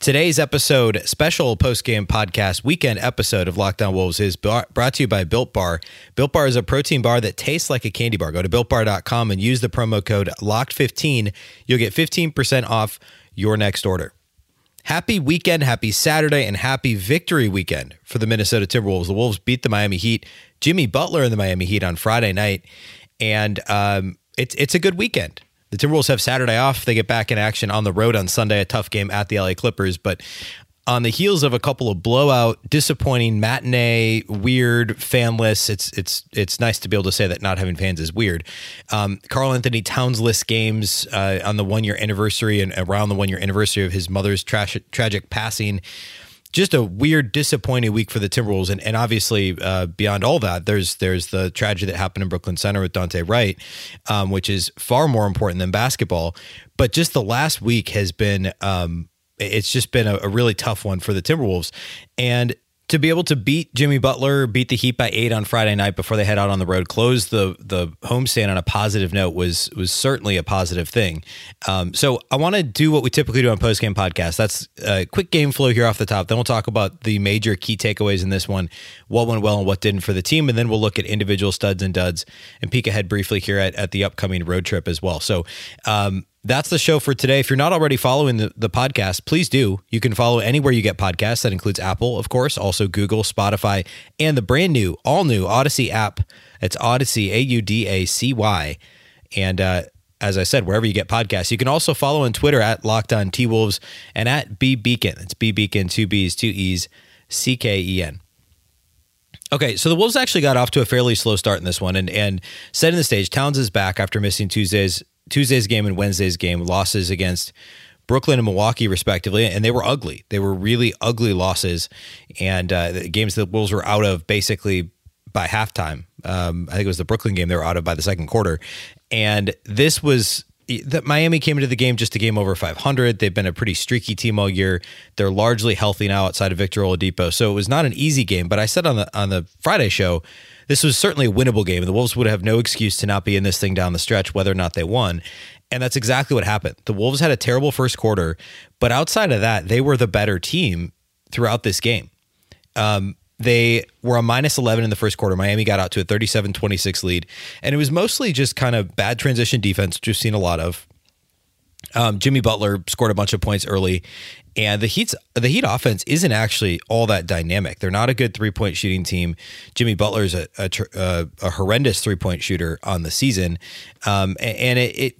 Today's episode, special post-game podcast weekend episode of Locked On Wolves, is brought to you by Built Bar. Built Bar is a protein bar that tastes like a candy bar. Go to builtbar.com and use the promo code LOCKED15. You'll get 15% off your next order. Happy weekend, happy Saturday, and happy victory weekend for the Minnesota Timberwolves. The Wolves beat the Miami Heat, Jimmy Butler and the Miami Heat on Friday night, and it's a good weekend. The Timberwolves have Saturday off. They get back in action on the road on Sunday, a tough game at the LA Clippers, but on the heels of a couple of blowout, disappointing matinee, weird, fanless, it's nice to be able to say that not having fans is weird. Karl-Anthony Towns-less games on the one-year anniversary and around the one-year anniversary of his mother's tragic passing. Just a weird, disappointing week for the Timberwolves. And obviously, beyond all that, there's the tragedy that happened in Brooklyn Center with Dante Wright, which is far more important than basketball. But just the last week has been... It's just been a really tough one for the Timberwolves. And to be able to beat Jimmy Butler, beat the Heat by 8 on Friday night before they head out on the road, close the homestand on a positive note was certainly a positive thing. So I want to do what we typically do on post-game podcasts. That's a quick game flow here off the top. Then we'll talk about the major key takeaways in this one, what went well and what didn't for the team. And then we'll look at individual studs and duds and peek ahead briefly here at the upcoming road trip as well. So, that's the show for today. If you're not already following the podcast, please do. You can follow anywhere you get podcasts. That includes Apple, of course, also Google, Spotify, and the brand new, all new Odyssey app. It's Odyssey, Audacy. And as I said, wherever you get podcasts, you can also follow on Twitter at Locked On T-Wolves and at BBeacon. It's BBeacon, two B's, two E's, C-K-E-N. Okay, so the Wolves actually got off to a fairly slow start in this one. And setting the stage, Towns is back after missing Tuesday's game and Wednesday's game, losses against Brooklyn and Milwaukee, respectively, and they were ugly. They were really ugly losses, and the games the Wolves were out of basically by halftime. I think it was the Brooklyn game they were out of by the second quarter, and this was that Miami came into the game just a game over 500. They've been a pretty streaky team all year. They're largely healthy now outside of Victor Oladipo, so it was not an easy game. But I said on the Friday show, this was certainly a winnable game. The Wolves would have no excuse to not be in this thing down the stretch, whether or not they won. And that's exactly what happened. The Wolves had a terrible first quarter, but outside of that, they were the better team throughout this game. They were a minus 11 in the first quarter. Miami got out to a 37-26 lead, and it was mostly just kind of bad transition defense, which we've seen a lot of. Jimmy Butler scored a bunch of points early, and the Heat offense isn't actually all that dynamic. They're not a good three-point shooting team. Jimmy Butler is a horrendous three-point shooter on the season, and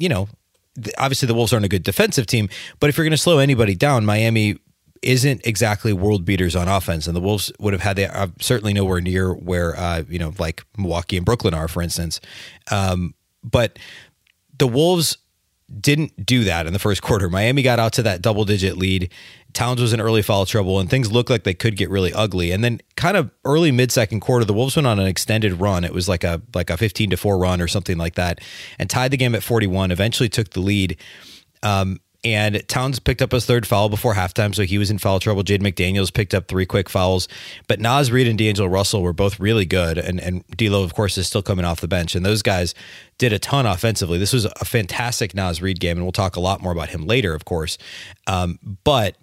obviously the Wolves aren't a good defensive team, but if you're going to slow anybody down, Miami isn't exactly world beaters on offense, and the Wolves would have had that certainly nowhere near where like Milwaukee and Brooklyn are, for instance. But the Wolves didn't do that in the first quarter. Miami got out to that double-digit lead. Towns was in early foul trouble, and things looked like they could get really ugly. And then kind of early mid-second quarter, the Wolves went on an extended run. It was like a 15-4 run or something like that, and tied the game at 41, eventually took the lead. And Towns picked up his third foul before halftime, so he was in foul trouble. Jaden McDaniels picked up three quick fouls. But Naz Reid and D'Angelo Russell were both really good, and D'Lo, of course, is still coming off the bench. And those guys did a ton offensively. This was a fantastic Naz Reid game, and we'll talk a lot more about him later, of course. But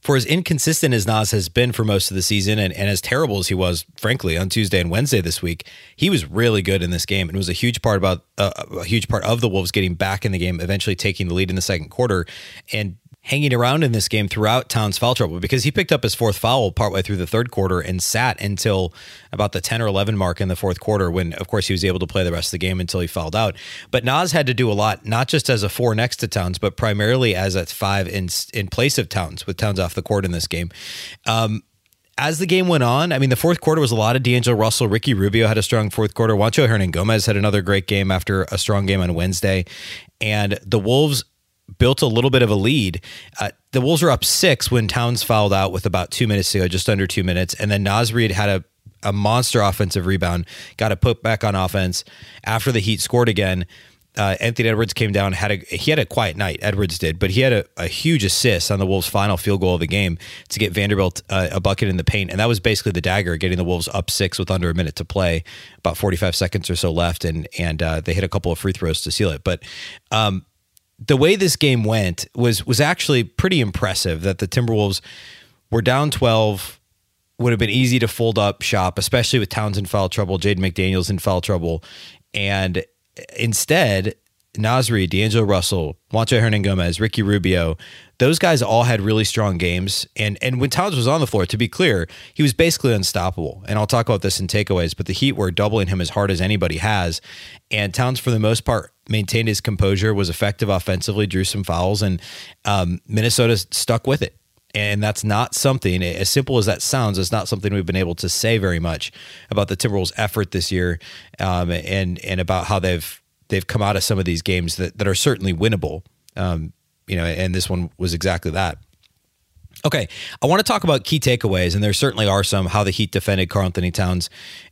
for as inconsistent as Naz has been for most of the season, and as terrible as he was, frankly, on Tuesday and Wednesday this week, he was really good in this game, and it was a huge part of the Wolves getting back in the game, eventually taking the lead in the second quarter, and hanging around in this game throughout Towns' foul trouble, because he picked up his fourth foul partway through the third quarter and sat until about the 10 or 11 mark in the fourth quarter, when, of course, he was able to play the rest of the game until he fouled out. But Naz had to do a lot, not just as a 4 next to Towns, but primarily as a 5 in place of Towns, with Towns off the court in this game. As the game went on, I mean, the fourth quarter was a lot of D'Angelo Russell. Ricky Rubio had a strong fourth quarter. Juancho Hernangomez had another great game after a strong game on Wednesday. And the Wolves built a little bit of a lead. The Wolves were up 6 when Towns fouled out with about 2 minutes to go, just under 2 minutes. And then Naz Reid had a monster offensive rebound, got a put back on offense. After the Heat scored again, Anthony Edwards came down, he had a quiet night, Edwards did, but he had a huge assist on the Wolves' final field goal of the game to get Vanderbilt a bucket in the paint. And that was basically the dagger, getting the Wolves up 6 with under a minute to play, about 45 seconds or so left. And they hit a couple of free throws to seal it. But the way this game went was actually pretty impressive, that the Timberwolves were down 12, would have been easy to fold up shop, especially with Towns in foul trouble, Jaden McDaniels in foul trouble. And instead, Naz Reid, D'Angelo Russell, Juancho Hernangomez, Ricky Rubio, those guys all had really strong games. And when Towns was on the floor, to be clear, he was basically unstoppable. And I'll talk about this in takeaways, but the Heat were doubling him as hard as anybody has. And Towns, for the most part, maintained his composure, was effective offensively, drew some fouls, and Minnesota stuck with it. And that's not something, as simple as that sounds, it's not something we've been able to say very much about the Timberwolves' effort this year, and about how they've come out of some of these games that are certainly winnable, and this one was exactly that. Okay, I want to talk about key takeaways, and there certainly are some, how the Heat defended Karl-Anthony Towns,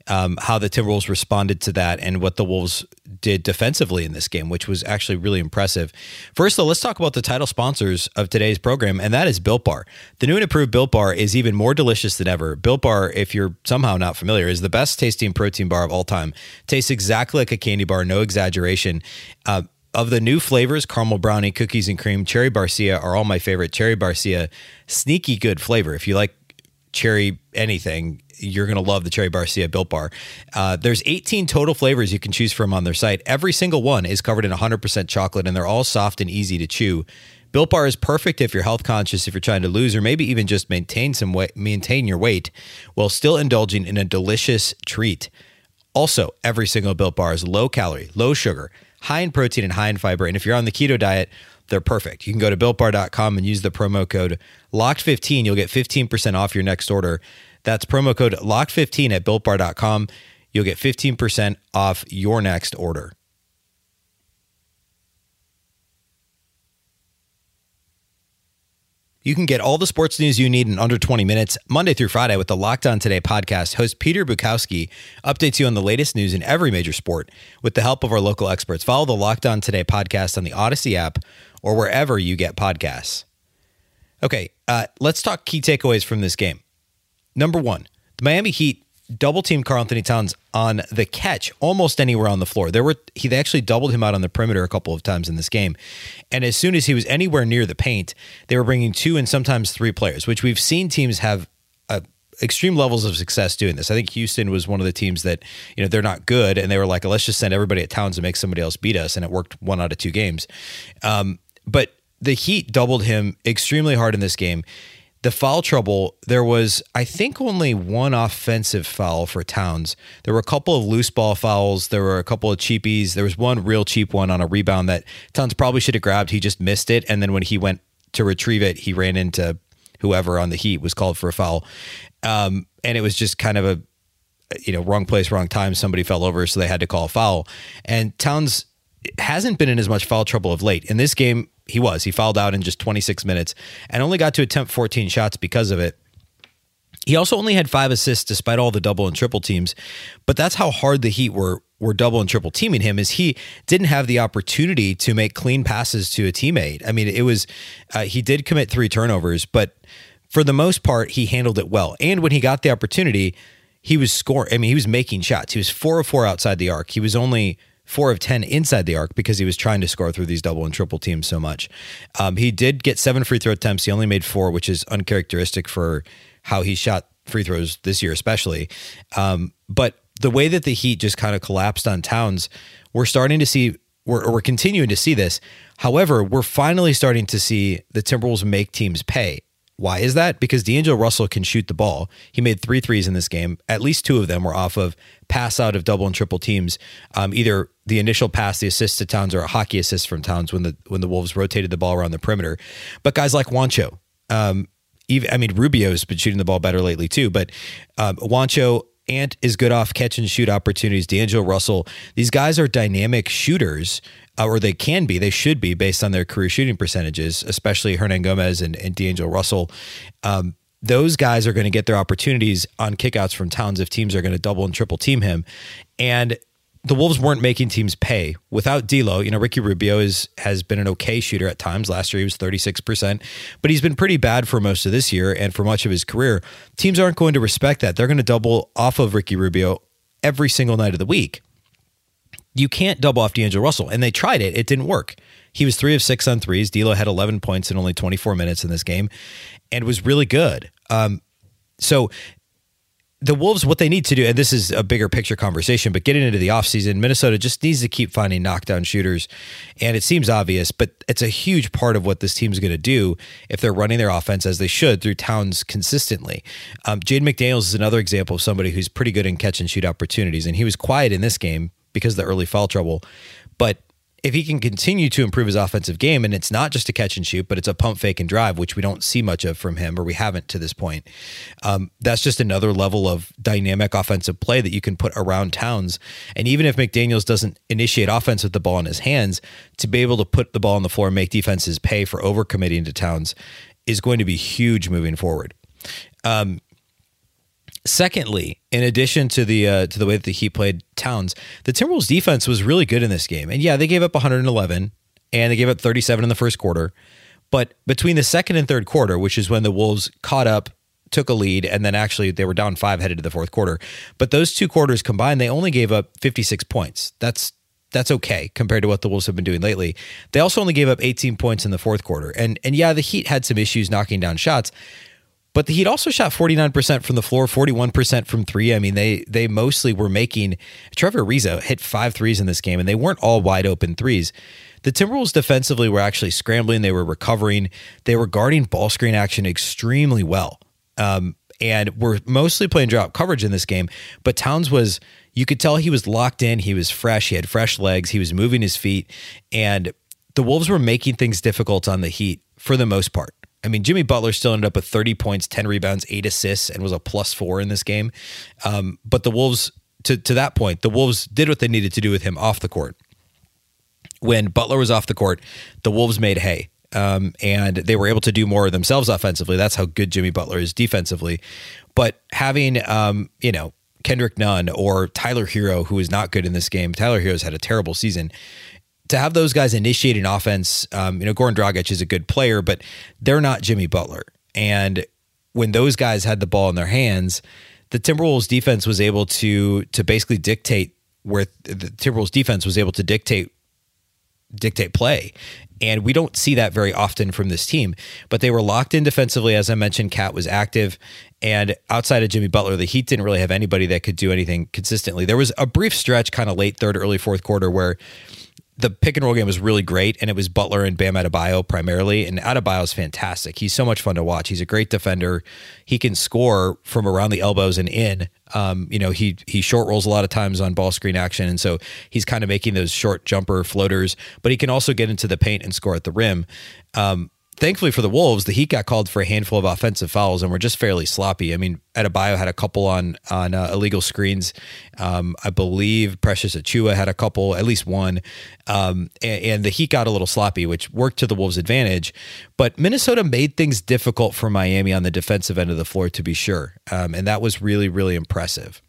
how the Timberwolves responded to that, and what the Wolves did defensively in this game, which was actually really impressive. First, though, let's talk about the title sponsors of today's program, and that is Built Bar. The new and improved Built Bar is even more delicious than ever. Built Bar, if you're somehow not familiar, is the best tasting protein bar of all time. Tastes exactly like a candy bar, no exaggeration. Of the new flavors, caramel brownie, cookies and cream, cherry barcia are all my favorite. Cherry barcia, sneaky good flavor. If you like cherry anything, you're going to love the cherry barcia Built Bar. There's 18 total flavors you can choose from on their site. Every single one is covered in 100% chocolate, and they're all soft and easy to chew. Built Bar is perfect if you're health conscious, if you're trying to lose, or maybe even just maintain your weight while still indulging in a delicious treat. Also, every single Built Bar is low calorie, low sugar, high in protein and high in fiber. And if you're on the keto diet, they're perfect. You can go to builtbar.com and use the promo code LOCKED15. You'll get 15% off your next order. That's promo code LOCKED15 at builtbar.com. You'll get 15% off your next order. You can get all the sports news you need in under 20 minutes, Monday through Friday, with the Locked On Today podcast. Host Peter Bukowski updates you on the latest news in every major sport with the help of our local experts. Follow the Locked On Today podcast on the Odyssey app or wherever you get podcasts. Okay, let's talk key takeaways from this game. Number one, the Miami Heat double-teamed Karl-Anthony Towns on the catch almost anywhere on the floor. They actually doubled him out on the perimeter a couple of times in this game. And as soon as he was anywhere near the paint, they were bringing two and sometimes three players, which we've seen teams have extreme levels of success doing this. I think Houston was one of the teams that, they're not good, and they were like, let's just send everybody at Towns and make somebody else beat us, and it worked 1 out of 2 games. But the Heat doubled him extremely hard in this game. The foul trouble, there was, I think, only one offensive foul for Towns. There were a couple of loose ball fouls. There were a couple of cheapies. There was one real cheap one on a rebound that Towns probably should have grabbed. He just missed it. And then when he went to retrieve it, he ran into whoever on the Heat, was called for a foul. And it was just kind of wrong place, wrong time. Somebody fell over, so they had to call a foul. And Towns hasn't been in as much foul trouble of late. In this game, he fouled out in just 26 minutes and only got to attempt 14 shots because of it. He also only had 5 assists despite all the double and triple teams, but that's how hard the Heat were double and triple teaming him, is he didn't have the opportunity to make clean passes to a teammate. I mean, it was, he did commit 3 turnovers, but for the most part, he handled it well. And when he got the opportunity, he was scoring. I mean, he was making shots. He was 4 of 4 outside the arc. He was only 4 of 10 inside the arc because he was trying to score through these double and triple teams so much. He did get 7 free throw attempts. He only made 4, which is uncharacteristic for how he shot free throws this year, especially. But the way that the Heat just kind of collapsed on Towns, we're continuing to see this. However, we're finally starting to see the Timberwolves make teams pay. Why is that? Because D'Angelo Russell can shoot the ball. He made 3 threes in this game. At least 2 of them were off of pass out of double and triple teams. Either the initial pass, the assist to Towns, or a hockey assist from Towns when the Wolves rotated the ball around the perimeter. But guys like Juancho, Rubio's been shooting the ball better lately too, but Juancho, Ant is good off catch and shoot opportunities. D'Angelo Russell, these guys are dynamic shooters, or they can be, they should be based on their career shooting percentages, especially Hernangomez and D'Angelo Russell. Those guys are going to get their opportunities on kickouts from Towns if teams are going to double and triple team him. And the Wolves weren't making teams pay without D'Lo. You know, Ricky Rubio has been an okay shooter at times. Last year, he was 36%, but he's been pretty bad for most of this year and for much of his career. Teams aren't going to respect that. They're going to double off of Ricky Rubio every single night of the week. You can't double off D'Angelo Russell, and they tried it. It didn't work. He was 3 of 6 on threes. D'Lo had 11 points in only 24 minutes in this game and was really good. So the Wolves, what they need to do, and this is a bigger picture conversation, but getting into the offseason, Minnesota just needs to keep finding knockdown shooters. And it seems obvious, but it's a huge part of what this team's going to do if they're running their offense as they should through Towns consistently. Jaden McDaniels is another example of somebody who's pretty good in catch and shoot opportunities. And he was quiet in this game because of the early foul trouble. But if he can continue to improve his offensive game, and it's not just a catch and shoot, but it's a pump, fake, and drive, which we don't see much of from him, or we haven't to this point. That's just another level of dynamic offensive play that you can put around Towns. And even if McDaniels doesn't initiate offense with the ball in his hands, to be able to put the ball on the floor and make defenses pay for overcommitting to Towns is going to be huge moving forward. Secondly, in addition to the way that the Heat played Towns, the Timberwolves defense was really good in this game. And yeah, they gave up 111 and they gave up 37 in the first quarter. But between the second and third quarter, which is when the Wolves caught up, took a lead, and then actually they were down 5 headed to the fourth quarter. But those two quarters combined, they only gave up 56 points. That's okay compared to what the Wolves have been doing lately. They also only gave up 18 points in the fourth quarter. And yeah, the Heat had some issues knocking down shots. But the Heat also shot 49% from the floor, 41% from three. I mean, they mostly were making. Trevor Ariza hit 5 threes in this game, and they weren't all wide open threes. The Timberwolves defensively were actually scrambling. They were recovering. They were guarding ball screen action extremely well, and were mostly playing drop coverage in this game. But Towns was, you could tell he was locked in. He was fresh. He had fresh legs. He was moving his feet. And the Wolves were making things difficult on the Heat for the most part. I mean, Jimmy Butler still ended up with 30 points, 10 rebounds, 8 assists, and was a +4 in this game. But the Wolves, to that point, the Wolves did what they needed to do with him off the court. When Butler was off the court, the Wolves made hay, and they were able to do more themselves offensively. That's how good Jimmy Butler is defensively. But having, Kendrick Nunn or Tyler Hero, who is not good in this game. Tyler Hero's had a terrible season. To have those guys initiate an offense, Goran Dragic is a good player, but they're not Jimmy Butler. And when those guys had the ball in their hands, the Timberwolves defense was able to basically dictate dictate play. And we don't see that very often from this team, but they were locked in defensively. As I mentioned, Cat was active, and outside of Jimmy Butler, the Heat didn't really have anybody that could do anything consistently. There was a brief stretch kind of late third, early fourth quarter where the pick and roll game was really great, and it was Butler and Bam Adebayo primarily, and Adebayo's fantastic. He's so much fun to watch. He's a great defender. He can score from around the elbows and in. He short rolls a lot of times on ball screen action, and so he's kind of making those short jumper floaters, but he can also get into the paint and score at the rim. Thankfully for the Wolves, the Heat got called for a handful of offensive fouls and were just fairly sloppy. I mean, Adebayo had a couple on illegal screens. I believe Precious Achiuwa had a couple, at least one. And the Heat got a little sloppy, which worked to the Wolves' advantage. But Minnesota made things difficult for Miami on the defensive end of the floor, to be sure. And that was really, really impressive.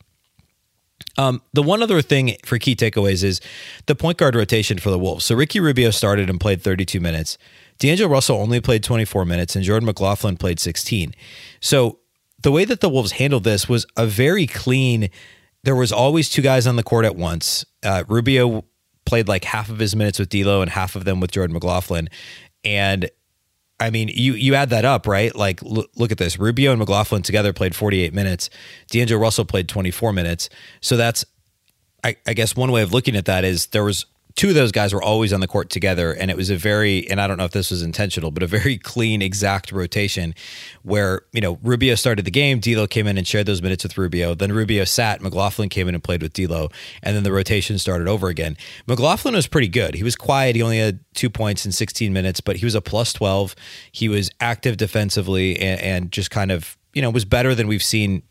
The one other thing for key takeaways is the point guard rotation for the Wolves. So Ricky Rubio started and played 32 minutes. D'Angelo Russell only played 24 minutes, and Jordan McLaughlin played 16. So the way that the Wolves handled this was a very clean, there was always two guys on the court at once. Rubio played like half of his minutes with D'Lo and half of them with Jordan McLaughlin. And I mean, you add that up, right? Like, look at this. Rubio and McLaughlin together played 48 minutes. D'Angelo Russell played 24 minutes. So that's, I guess one way of looking at that is there was two of those guys were always on the court together, and it was and I don't know if this was intentional, but a very clean, exact rotation where, Rubio started the game, D'Lo came in and shared those minutes with Rubio, then Rubio sat, McLaughlin came in and played with D'Lo, and then the rotation started over again. McLaughlin was pretty good. He was quiet. He only had 2 points in 16 minutes, but he was a +12. He was active defensively and just kind of, was better than we've seen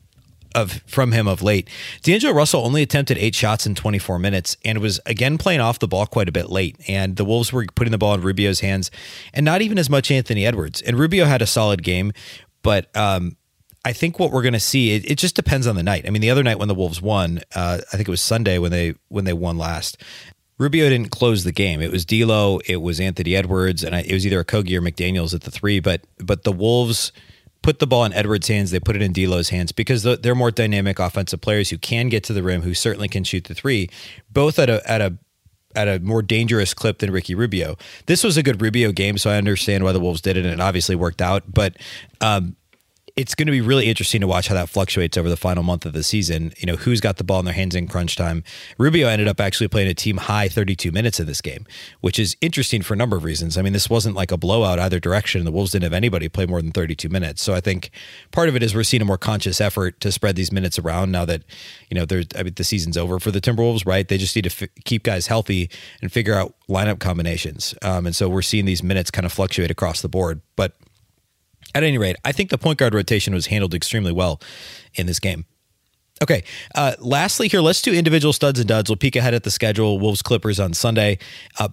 from him of late. D'Angelo Russell only attempted 8 shots in 24 minutes and was again playing off the ball quite a bit late. And the Wolves were putting the ball in Rubio's hands and not even as much Anthony Edwards. And Rubio had a solid game, but I think what we're going to see, it just depends on the night. I mean, the other night when the Wolves won, I think it was Sunday when they won last, Rubio didn't close the game. It was D'Lo, it was Anthony Edwards, and it was either Okogie or McDaniels at the 3, but the Wolves put the ball in Edwards' hands, they put it in D'Lo's hands because they're more dynamic offensive players who can get to the rim, who certainly can shoot the 3, both at a more dangerous clip than Ricky Rubio. This was a good Rubio game, so I understand why the Wolves did it, and it obviously worked out, but it's going to be really interesting to watch how that fluctuates over the final month of the season. You know, who's got the ball in their hands in crunch time. Rubio ended up actually playing a team-high 32 minutes in this game, which is interesting for a number of reasons. I mean, this wasn't like a blowout either direction. The Wolves didn't have anybody play more than 32 minutes. So I think part of it is we're seeing a more conscious effort to spread these minutes around now that, you know, the season's over for the Timberwolves, right? They just need to keep guys healthy and figure out lineup combinations. And so we're seeing these minutes kind of fluctuate across the board. But at any rate, I think the point guard rotation was handled extremely well in this game. Okay, lastly here, let's do individual studs and duds. We'll peek ahead at the schedule, Wolves Clippers on Sunday.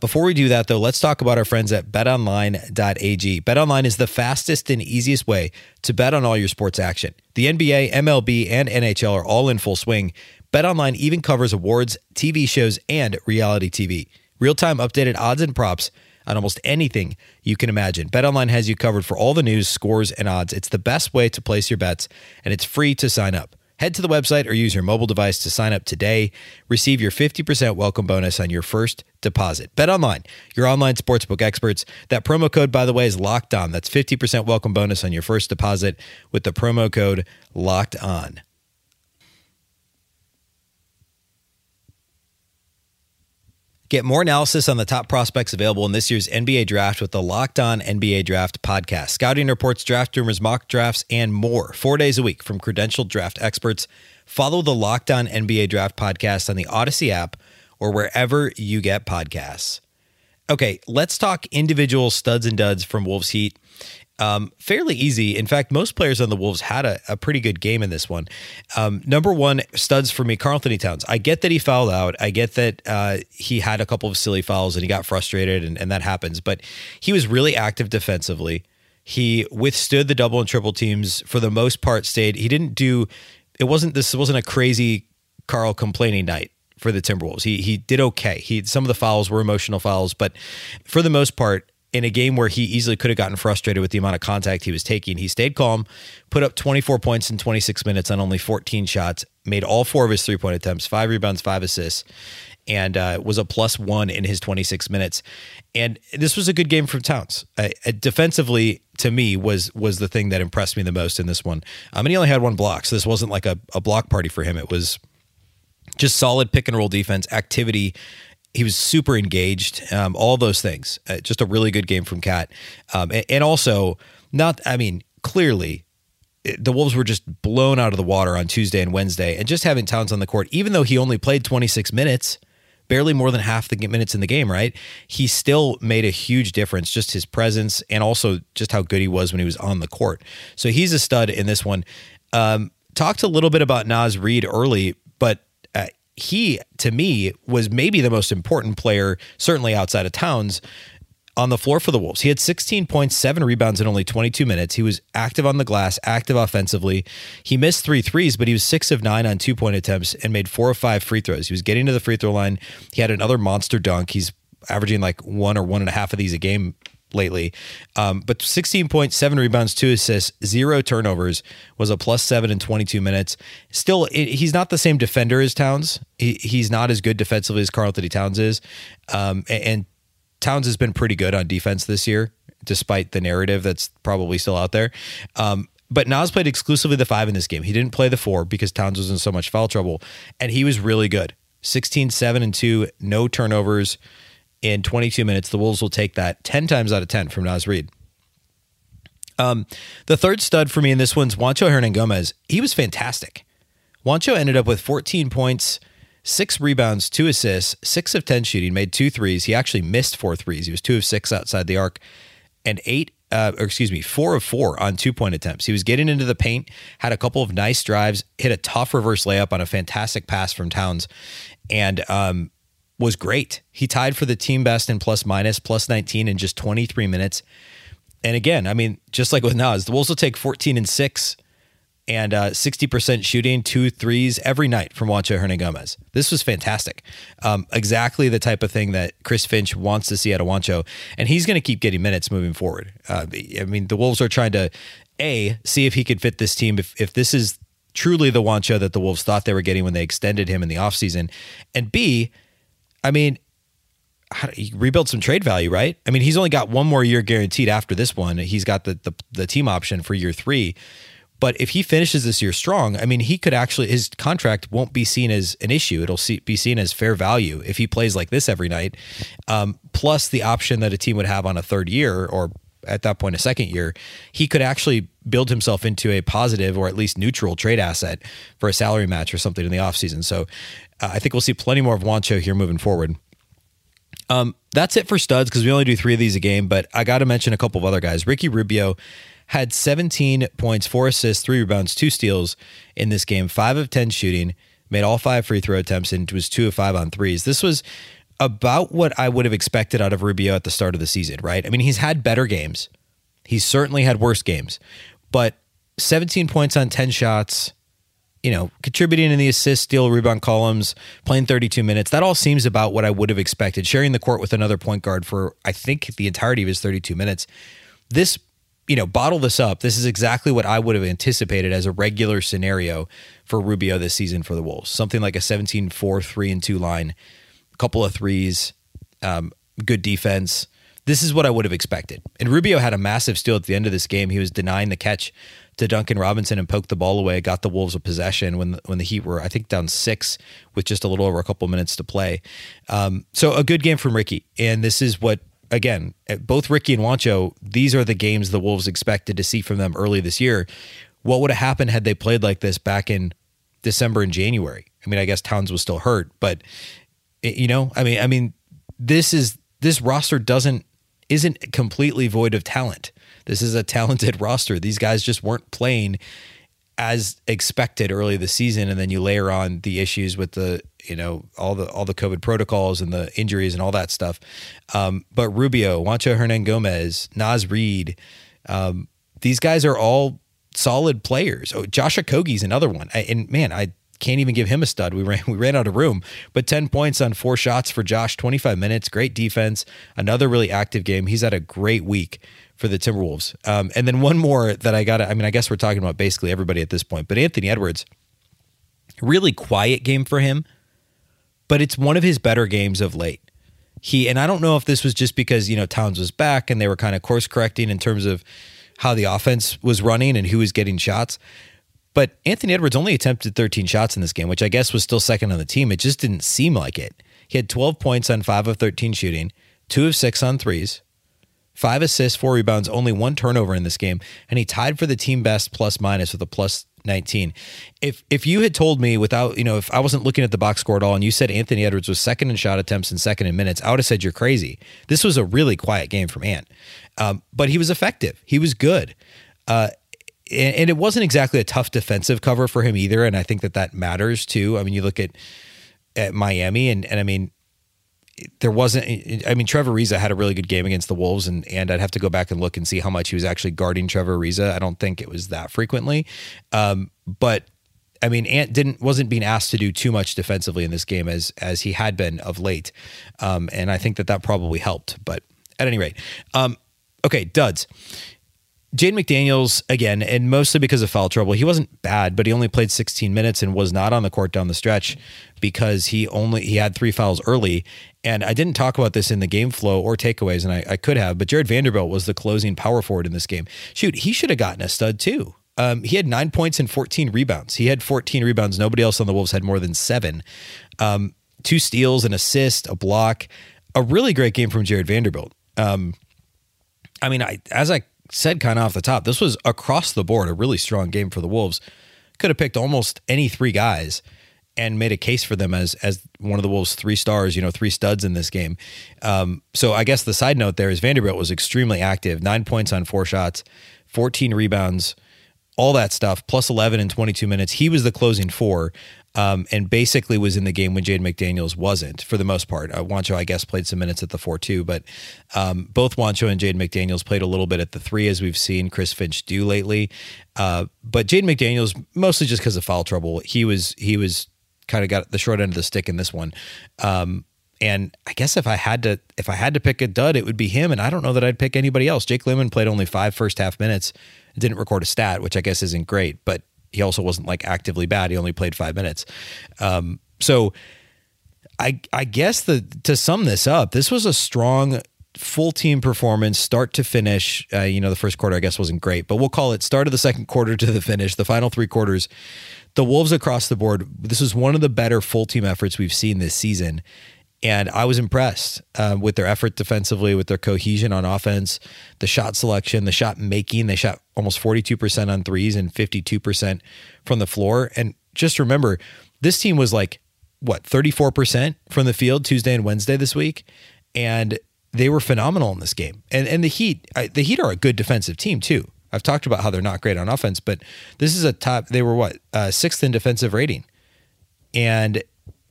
Before we do that, though, let's talk about our friends at betonline.ag. BetOnline is the fastest and easiest way to bet on all your sports action. The NBA, MLB, and NHL are all in full swing. BetOnline even covers awards, TV shows, and reality TV. Real-time updated odds and props on almost anything you can imagine. BetOnline has you covered for all the news, scores, and odds. It's the best way to place your bets, and it's free to sign up. Head to the website or use your mobile device to sign up today. Receive your 50% welcome bonus on your first deposit. BetOnline, your online sportsbook experts. That promo code, by the way, is Locked On. That's 50% welcome bonus on your first deposit with the promo code Locked On. Get more analysis on the top prospects available in this year's NBA Draft with the Locked On NBA Draft podcast. Scouting reports, draft rumors, mock drafts, and more. 4 days a week from credentialed draft experts. Follow the Locked On NBA Draft podcast on the Odyssey app or wherever you get podcasts. Okay, let's talk individual studs and duds from Wolves Heat. Fairly easy. In fact, most players on the Wolves had a pretty good game in this one. Number one, studs for me, Karl-Anthony Towns. I get that he fouled out. I get that he had a couple of silly fouls and he got frustrated and that happens. But he was really active defensively. He withstood the double and triple teams for the most part, stayed. He didn't do, this wasn't a crazy Karl complaining night for the Timberwolves. He did okay. Some of the fouls were emotional fouls, but for the most part, in a game where he easily could have gotten frustrated with the amount of contact he was taking, he stayed calm, put up 24 points in 26 minutes on only 14 shots, made all 4 of his three-point attempts, 5 rebounds, 5 assists, and was a +1 in his 26 minutes. And this was a good game from Towns. Defensively, to me, was the thing that impressed me the most in this one. And he only had 1 block, so this wasn't like a block party for him. It was just solid pick-and-roll defense, activity. He was super engaged, all those things. Just a really good game from Cat. And also, clearly, the Wolves were just blown out of the water on Tuesday and Wednesday. And just having Towns on the court, even though he only played 26 minutes, barely more than half the minutes in the game, right? He still made a huge difference, just his presence and also just how good he was when he was on the court. So he's a stud in this one. Talked a little bit about Naz Reid early, but he, to me, was maybe the most important player, certainly outside of Towns, on the floor for the Wolves. He had 16 points, 7 rebounds in only 22 minutes. He was active on the glass, active offensively. He missed 3 threes, but he was 6 of 9 on 2-point attempts and made 4 of 5 free throws. He was getting to the free throw line. He had another monster dunk. He's averaging like 1 or 1.5 of these a game lately. But 16 points, 7 rebounds, 2 assists, 0 turnovers, was a +7 in 22 minutes. Still, he's not the same defender as Towns. He's not as good defensively as Karl-Anthony Towns is. And Towns has been pretty good on defense this year, despite the narrative that's probably still out there. But Naz played exclusively the 5 in this game. He didn't play the 4 because Towns was in so much foul trouble, and he was really good. 16, 7, and 2, no turnovers in 22 minutes. The Wolves will take that 10 times out of 10 from Naz Reid. The third stud for me in this one's Juancho Hernangomez. He was fantastic. Juancho ended up with 14 points, 6 rebounds, 2 assists, 6 of 10 shooting, made 2 threes. He actually missed 4 threes. He was 2 of 6 outside the arc and 8 4 of 4 on 2-point attempts. He was getting into the paint, had a couple of nice drives, hit a tough reverse layup on a fantastic pass from Towns, and was great. He tied for the team best in plus-minus, plus 19 in just 23 minutes. And again, I mean, just like with Naz, the Wolves will take 14 and 6 and 60% shooting, 2 threes every night from Juancho Hernangomez. This was fantastic. Exactly the type of thing that Chris Finch wants to see out of Juancho, and he's going to keep getting minutes moving forward. I mean, the Wolves are trying to, A, see if he could fit this team, if this is truly the Juancho that the Wolves thought they were getting when they extended him in the offseason, and B, I mean, he rebuilt some trade value, right? I mean, he's only got one more year guaranteed after this one. He's got the team option for year 3. But if he finishes this year strong, I mean, he could actually, his contract won't be seen as an issue. It'll be seen as fair value if he plays like this every night. Plus the option that a team would have on a 3rd year, or at that point, a 2nd year, he could actually build himself into a positive or at least neutral trade asset for a salary match or something in the offseason. So I think we'll see plenty more of Juancho here moving forward. That's it for studs, because we only do 3 of these a game, but I got to mention a couple of other guys. Ricky Rubio had 17 points, 4 assists, 3 rebounds, 2 steals in this game, 5 of 10 shooting, made all 5 free throw attempts, and was 2 of 5 on threes. This was about what I would have expected out of Rubio at the start of the season, right? I mean, he's had better games. He's certainly had worse games, but 17 points on 10 shots, you know, contributing in the assist, steal, rebound columns, playing 32 minutes. That all seems about what I would have expected. Sharing the court with another point guard for, I think, the entirety of his 32 minutes. This, you know, bottle this up. This is exactly what I would have anticipated as a regular scenario for Rubio this season for the Wolves. Something like a 17, 4, 3, and 2 line, a couple of threes, good defense. This is what I would have expected. And Rubio had a massive steal at the end of this game. He was denying the catch to Duncan Robinson and poked the ball away, got the Wolves a possession when the Heat were, I think, down 6 with just a little over a couple minutes to play. So a good game from Ricky. And this is what, again, both Ricky and Juancho, these are the games the Wolves expected to see from them early this year. What would have happened had they played like this back in December and January? I mean, I guess Towns was still hurt, but, you know, I mean, this roster isn't completely void of talent. This is a talented roster. These guys just weren't playing as expected early this season, and then you layer on the issues with the, you know, all the COVID protocols and the injuries and all that stuff. But Rubio, Juancho Hernangomez, Naz Reid, these guys are all solid players. Oh, Josh Okogie's another one, I can't even give him a stud. We ran out of room, but 10 points on 4 shots for Josh, 25 minutes, great defense, another really active game. He's had a great week for the Timberwolves. And then one more that I guess we're talking about basically everybody at this point, but Anthony Edwards, really quiet game for him, but it's one of his better games of late. And I don't know if this was just because, you know, Towns was back and they were kind of course correcting in terms of how the offense was running and who was getting shots. But Anthony Edwards only attempted 13 shots in this game, which I guess was still second on the team. It just didn't seem like it. He had 12 points on 5 of 13 shooting, 2 of 6 on threes, 5 assists, 4 rebounds, only 1 turnover in this game. And he tied for the team best plus minus with a plus 19. If you had told me without, you know, if I wasn't looking at the box score at all and you said Anthony Edwards was second in shot attempts and second in minutes, I would have said you're crazy. This was a really quiet game from Ant. But he was effective. He was good. And it wasn't exactly a tough defensive cover for him either. And I think that matters too. I mean, you look at Miami and I mean, Trevor Ariza had a really good game against the Wolves, and I'd have to go back and look and see how much he was actually guarding Trevor Ariza. I don't think it was that frequently. But I mean, Ant wasn't being asked to do too much defensively in this game as he had been of late. And I think that probably helped, but at any rate, okay, duds. Jaden McDaniels, again, and mostly because of foul trouble. He wasn't bad, but he only played 16 minutes and was not on the court down the stretch because he had 3 fouls early. And I didn't talk about this in the game flow or takeaways, and I could have, but Jared Vanderbilt was the closing power forward in this game. Shoot, he should have gotten a stud too. He had 9 points and 14 rebounds. He had 14 rebounds. Nobody else on the Wolves had more than 7. 2 steals, an assist, a block. A really great game from Jared Vanderbilt. As I said kind of off the top, this was across the board a really strong game for the Wolves. Could have picked almost any 3 guys and made a case for them as one of the Wolves' three stars, you know, three studs in this game. So I guess the side note there is Vanderbilt was extremely active, 9 points on four shots, 14 rebounds, all that stuff, plus 11 in 22 minutes. He was the closing four, and basically was in the game when Jaden McDaniels wasn't, for the most part. Juancho, I guess, played some minutes at the 4-2, but both Juancho and Jaden McDaniels played a little bit at the 3, as we've seen Chris Finch do lately. But Jaden McDaniels, mostly just because of foul trouble, he was kind of got the short end of the stick in this one. And I guess if I had to pick a dud, it would be him. And I don't know that I'd pick anybody else. Jake Lemon played only 5 first half minutes, didn't record a stat, which I guess isn't great, but he also wasn't like actively bad. He only played 5 minutes. So I guess to sum this up, this was a strong full team performance, start to finish. The first quarter, I guess, wasn't great, but we'll call it start of the second quarter to the finish, the final three quarters. The Wolves across the board, this is one of the better full team efforts we've seen this season. And I was impressed with their effort defensively, with their cohesion on offense, the shot selection, the shot making. They shot almost 42% on threes and 52% from the floor. And just remember, this team was 34% from the field Tuesday and Wednesday this week. And they were phenomenal in this game. And the Heat are a good defensive team too. I've talked about how they're not great on offense, but this is they were sixth in defensive rating. And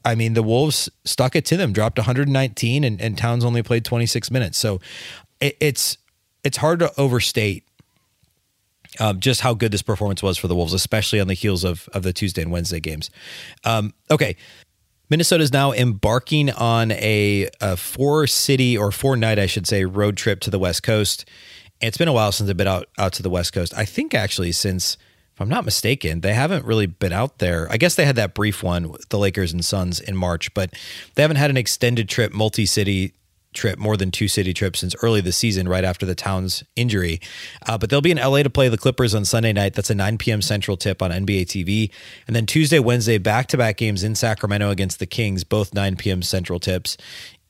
I mean, the Wolves stuck it to them, dropped 119, and Towns only played 26 minutes. So it's hard to overstate just how good this performance was for the Wolves, especially on the heels of the Tuesday and Wednesday games. Okay. Minnesota is now embarking on a 4-night road trip to the West Coast. It's been a while since they've been out to the West Coast. I think actually since, if I'm not mistaken, they haven't really been out there. I guess they had that brief one with the Lakers and Suns in March, but they haven't had an extended trip, multi-city trip, more than 2 city trips since early this season, right after the Towns injury. But they'll be in LA to play the Clippers on Sunday night. That's a 9 p.m. Central tip on NBA TV. And then Tuesday, Wednesday, back-to-back games in Sacramento against the Kings, both 9 p.m. Central tips.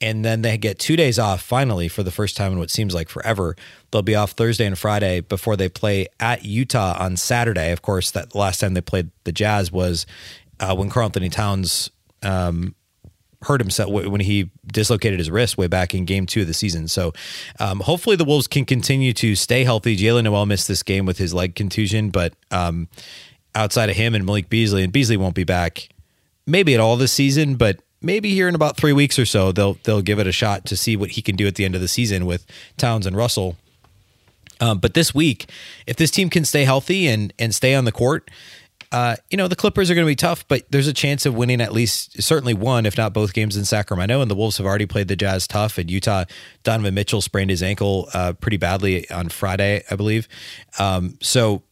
And then they get 2 days off, finally, for the first time in what seems like forever. They'll be off Thursday and Friday before they play at Utah on Saturday. Of course, that last time they played the Jazz was when Karl-Anthony Towns hurt himself when he dislocated his wrist way back in game 2 of the season. So hopefully the Wolves can continue to stay healthy. Jalen Noel missed this game with his leg contusion, but outside of him and Malik Beasley, and Beasley won't be back maybe at all this season, but maybe here in about 3 weeks or so, they'll give it a shot to see what he can do at the end of the season with Towns and Russell. But this week, if this team can stay healthy and stay on the court, the Clippers are going to be tough, but there's a chance of winning at least certainly one, if not both games in Sacramento. And the Wolves have already played the Jazz tough. And Utah, Donovan Mitchell sprained his ankle pretty badly on Friday, I believe. So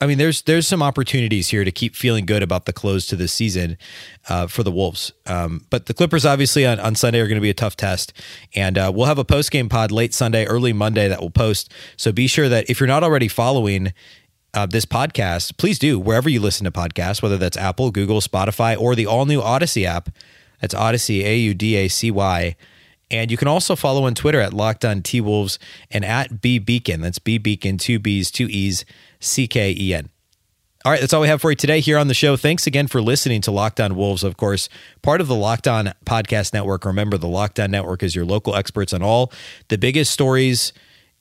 I mean, there's some opportunities here to keep feeling good about the close to this season for the Wolves. But the Clippers, obviously, on Sunday are going to be a tough test. And we'll have a post-game pod late Sunday, early Monday that we'll post. So be sure that if you're not already following this podcast, please do, wherever you listen to podcasts, whether that's Apple, Google, Spotify, or the all-new Odyssey app. That's Odyssey, Audacy. And you can also follow on Twitter at Locked On T-Wolves and at B Beecken. That's B Beecken, 2 B's, 2 E's, C-K-E-N. All right, that's all we have for you today here on the show. Thanks again for listening to Locked On Wolves, of course, part of the Locked On Podcast Network. Remember, the Locked On Network is your local experts on all the biggest stories.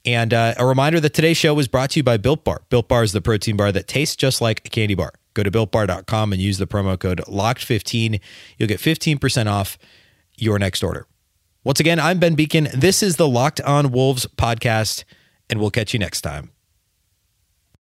And a reminder that today's show was brought to you by Built Bar. Built Bar is the protein bar that tastes just like a candy bar. Go to builtbar.com and use the promo code LOCKED15. You'll get 15% off your next order. Once again, I'm Ben Beecken. This is the Locked On Wolves podcast, and we'll catch you next time.